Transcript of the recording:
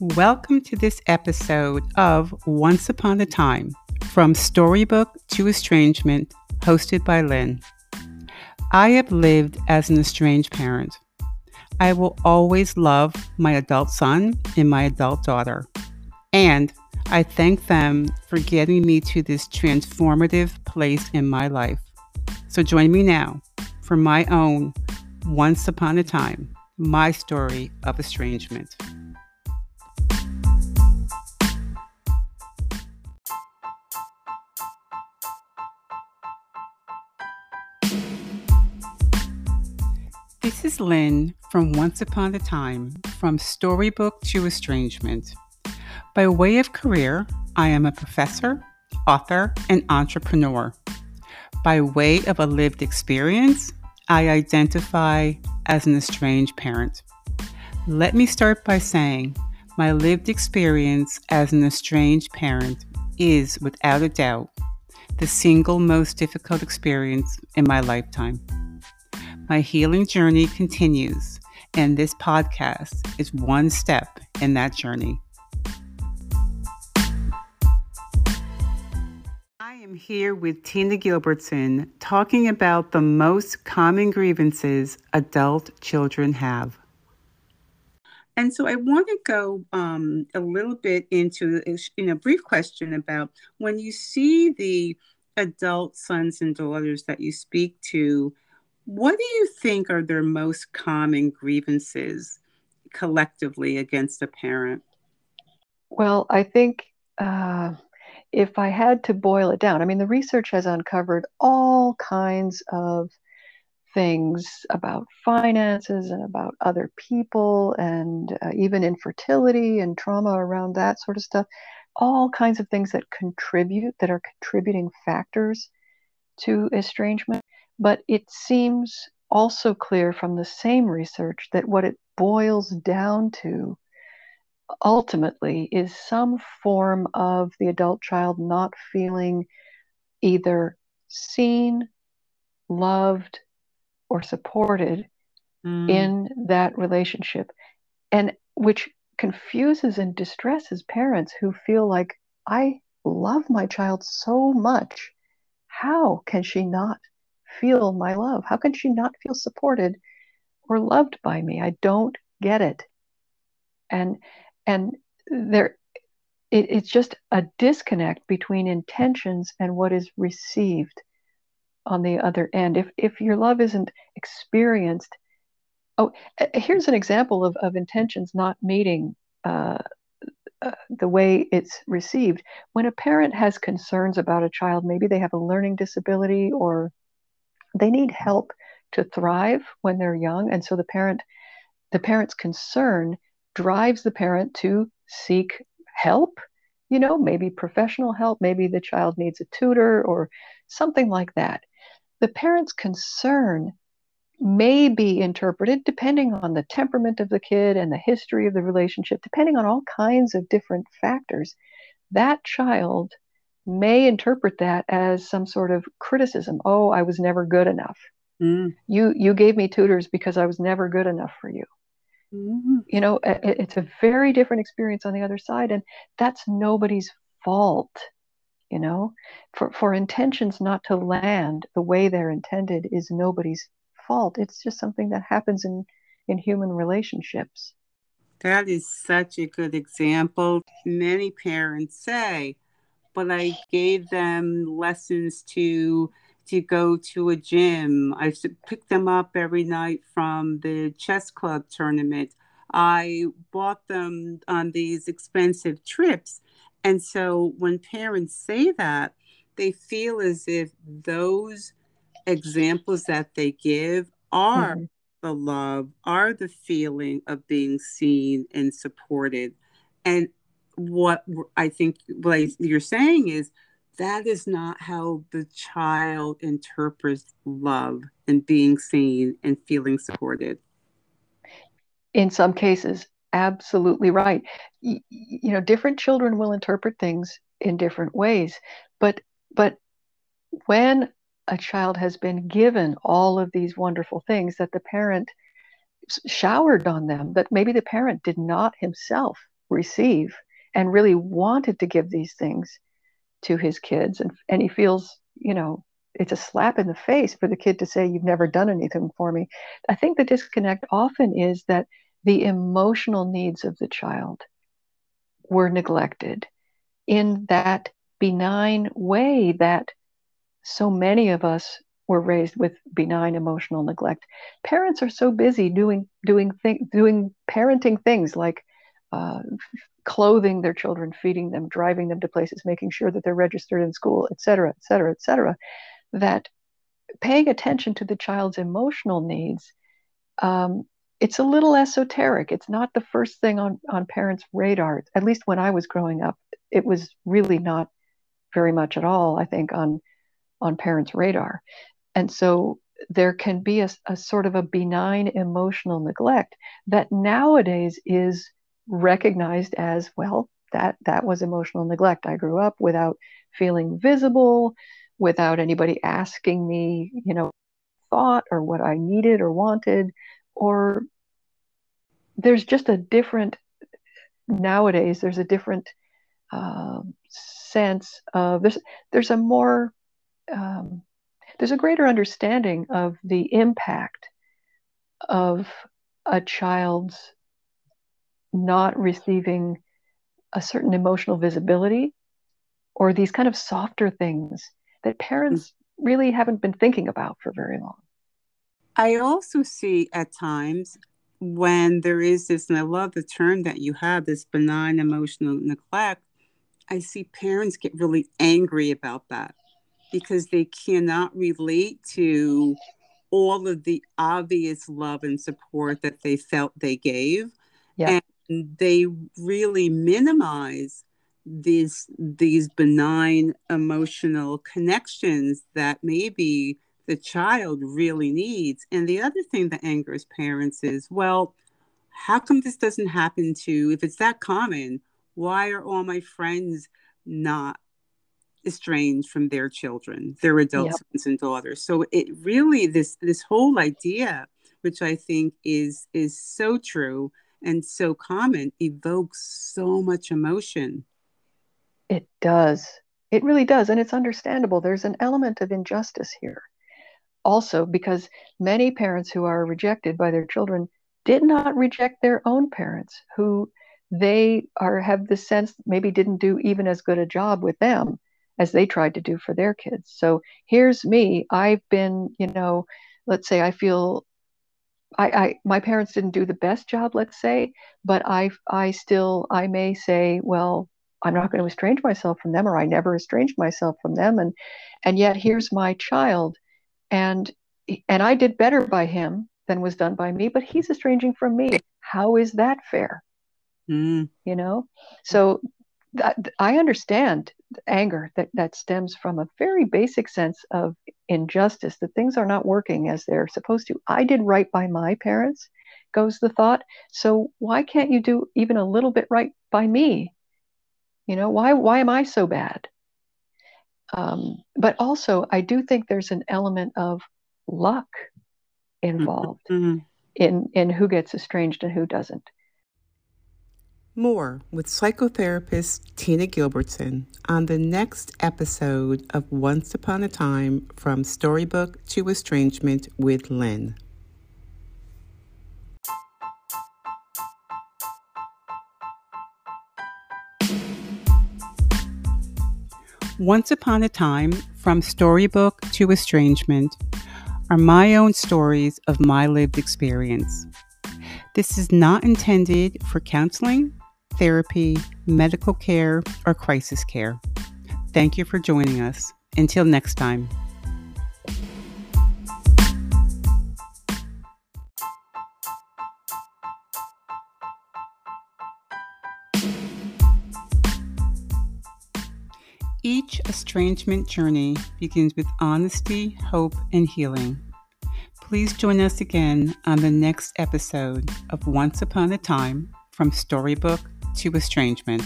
Welcome to this episode of Once Upon a Time, From Storybook to Estrangement, hosted by Lynn. I have lived as an estranged parent. I will always love my adult son and my adult daughter, and I thank them for getting me to this transformative place in my life. So join me now for my own Once Upon a Time, my story of estrangement. This is Lynn from Once Upon a Time, From Storybook to Estrangement. By way of career, I am a professor, author, and entrepreneur. By way of a lived experience, I identify as an estranged parent. Let me start by saying my lived experience as an estranged parent is, without a doubt, the single most difficult experience in my lifetime. My healing journey continues, and this podcast is one step in that journey. I am here with Tina Gilbertson talking about the most common grievances adult children have. And so I want to go a little bit into a brief question about when you see the adult sons and daughters that you speak to, what do you think are their most common grievances collectively against a parent? Well, I think if I had to boil it down, I mean, the research has uncovered all kinds of things about finances and about other people and even infertility and trauma around that sort of stuff, all kinds of things that contribute, that are contributing factors to estrangement. But it seems also clear from the same research that what it boils down to ultimately is some form of the adult child not feeling either seen, loved, or supported in that relationship, and which confuses and distresses parents who feel like, I love my child so much. How can she not feel my love? How can she not feel supported or loved by me? I don't get it. And there, it's just a disconnect between intentions and what is received on the other end. If your love isn't experienced, here's an example of intentions not meeting the way it's received. When a parent has concerns about a child, maybe they have a learning disability or they need help to thrive when they're young. And so the parent's concern drives the parent to seek help, maybe professional help, maybe the child needs a tutor or something like that. The parent's concern may be interpreted depending on the temperament of the kid and the history of the relationship, depending on all kinds of different factors. That child may interpret that as some sort of criticism. Oh, I was never good enough. You gave me tutors because I was never good enough for you. It's a very different experience on the other side, and that's nobody's fault, for intentions not to land the way they're intended is nobody's fault. It's just something that happens in human relationships. That is such a good example. Many parents say, but I gave them lessons to go to a gym. I picked them up every night from the chess club tournament. I bought them on these expensive trips. And so when parents say that, they feel as if those examples that they give are the love, are the feeling of being seen and supported. And what I think you're saying is that is not how the child interprets love and being seen and feeling supported. In some cases, absolutely right. Different children will interpret things in different ways. But when a child has been given all of these wonderful things that the parent showered on them, that maybe the parent did not himself receive and really wanted to give these things to his kids. And he feels, you know, it's a slap in the face for the kid to say, you've never done anything for me. I think the disconnect often is that the emotional needs of the child were neglected in that benign way that so many of us were raised with benign emotional neglect. Parents are so busy doing parenting things like clothing their children, feeding them, driving them to places, making sure that they're registered in school, et cetera, et cetera, et cetera, that paying attention to the child's emotional needs, it's a little esoteric. It's not the first thing on parents' radar. At least when I was growing up, it was really not very much at all, I think, on parents' radar. And so there can be a sort of a benign emotional neglect that nowadays is recognized as, well, that was emotional neglect. I grew up without feeling visible, without anybody asking me, you know, thought or what I needed or wanted, or there's just a different, nowadays, there's a different sense of, there's a more, there's a greater understanding of the impact of a child's not receiving a certain emotional visibility or these kind of softer things that parents really haven't been thinking about for very long. I also see at times when there is this, and I love the term that you have, this benign emotional neglect, I see parents get really angry about that because they cannot relate to all of the obvious love and support that they felt they gave. Yeah. And they really minimize these benign emotional connections that maybe the child really needs. And the other thing that angers parents is, well, how come this doesn't happen to, if it's that common, why are all my friends not estranged from their children, their adult sons and daughters? So it really, this whole idea, which I think is so true and so common, evokes so much emotion. It does. It really does. And it's understandable. There's an element of injustice here. Also, because many parents who are rejected by their children did not reject their own parents, who they have the sense maybe didn't do even as good a job with them as they tried to do for their kids. So here's me. I've been, you know, let's say I feel my parents didn't do the best job, let's say, but I may say, well, I'm not going to estrange myself from them, or I never estranged myself from them. And yet here's my child. And I did better by him than was done by me, but he's estranging from me. How is that fair? Mm. You know? So I understand the anger that stems from a very basic sense of injustice, that things are not working as they're supposed to. I did right by my parents, goes the thought. So why can't you do even a little bit right by me? You know, why am I so bad? But also, I do think there's an element of luck involved in who gets estranged and who doesn't. More with psychotherapist Tina Gilbertson on the next episode of Once Upon a Time, From Storybook to Estrangement with Lynn. Once Upon a Time, From Storybook to Estrangement, are my own stories of my lived experience. This is not intended for counseling, therapy, medical care, or crisis care. Thank you for joining us. Until next time. Each estrangement journey begins with honesty, hope, and healing. Please join us again on the next episode of Once Upon a Time, From Storybook to Estrangement.